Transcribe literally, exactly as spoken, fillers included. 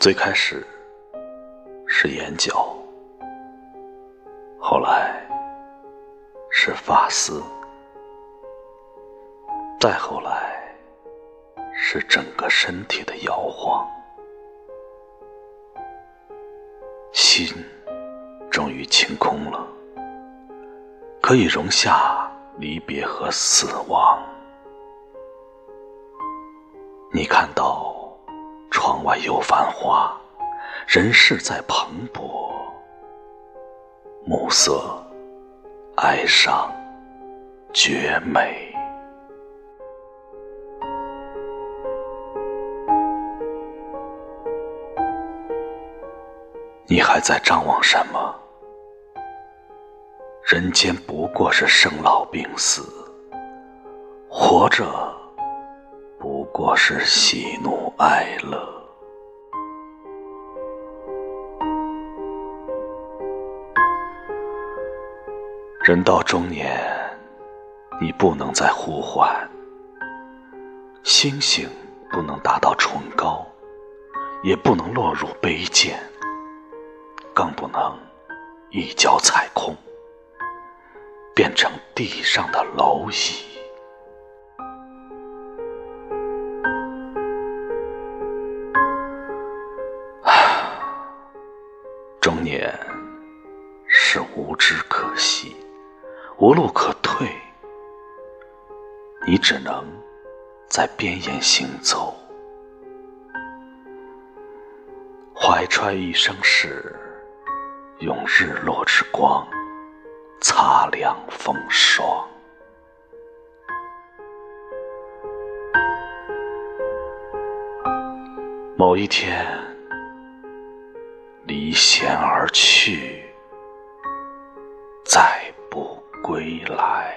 最开始是眼角，后来是发丝，再后来是整个身体的摇晃。心终于清空了，可以容下离别和死亡。你看到窗外有繁华，人世在蓬勃，暮色哀伤绝美。你还在张望什么？人间不过是生老病死，活着不过是喜怒哀乐。人到中年，你不能再呼唤，星星不能达到崇高，也不能落入卑贱，更不能一脚踩空，变成地上的蝼蚁。中年是无知可惜，无路可退，你只能在边沿行走，怀揣一生事，用日落之光擦亮风霜。某一天离弦而去，再不归来。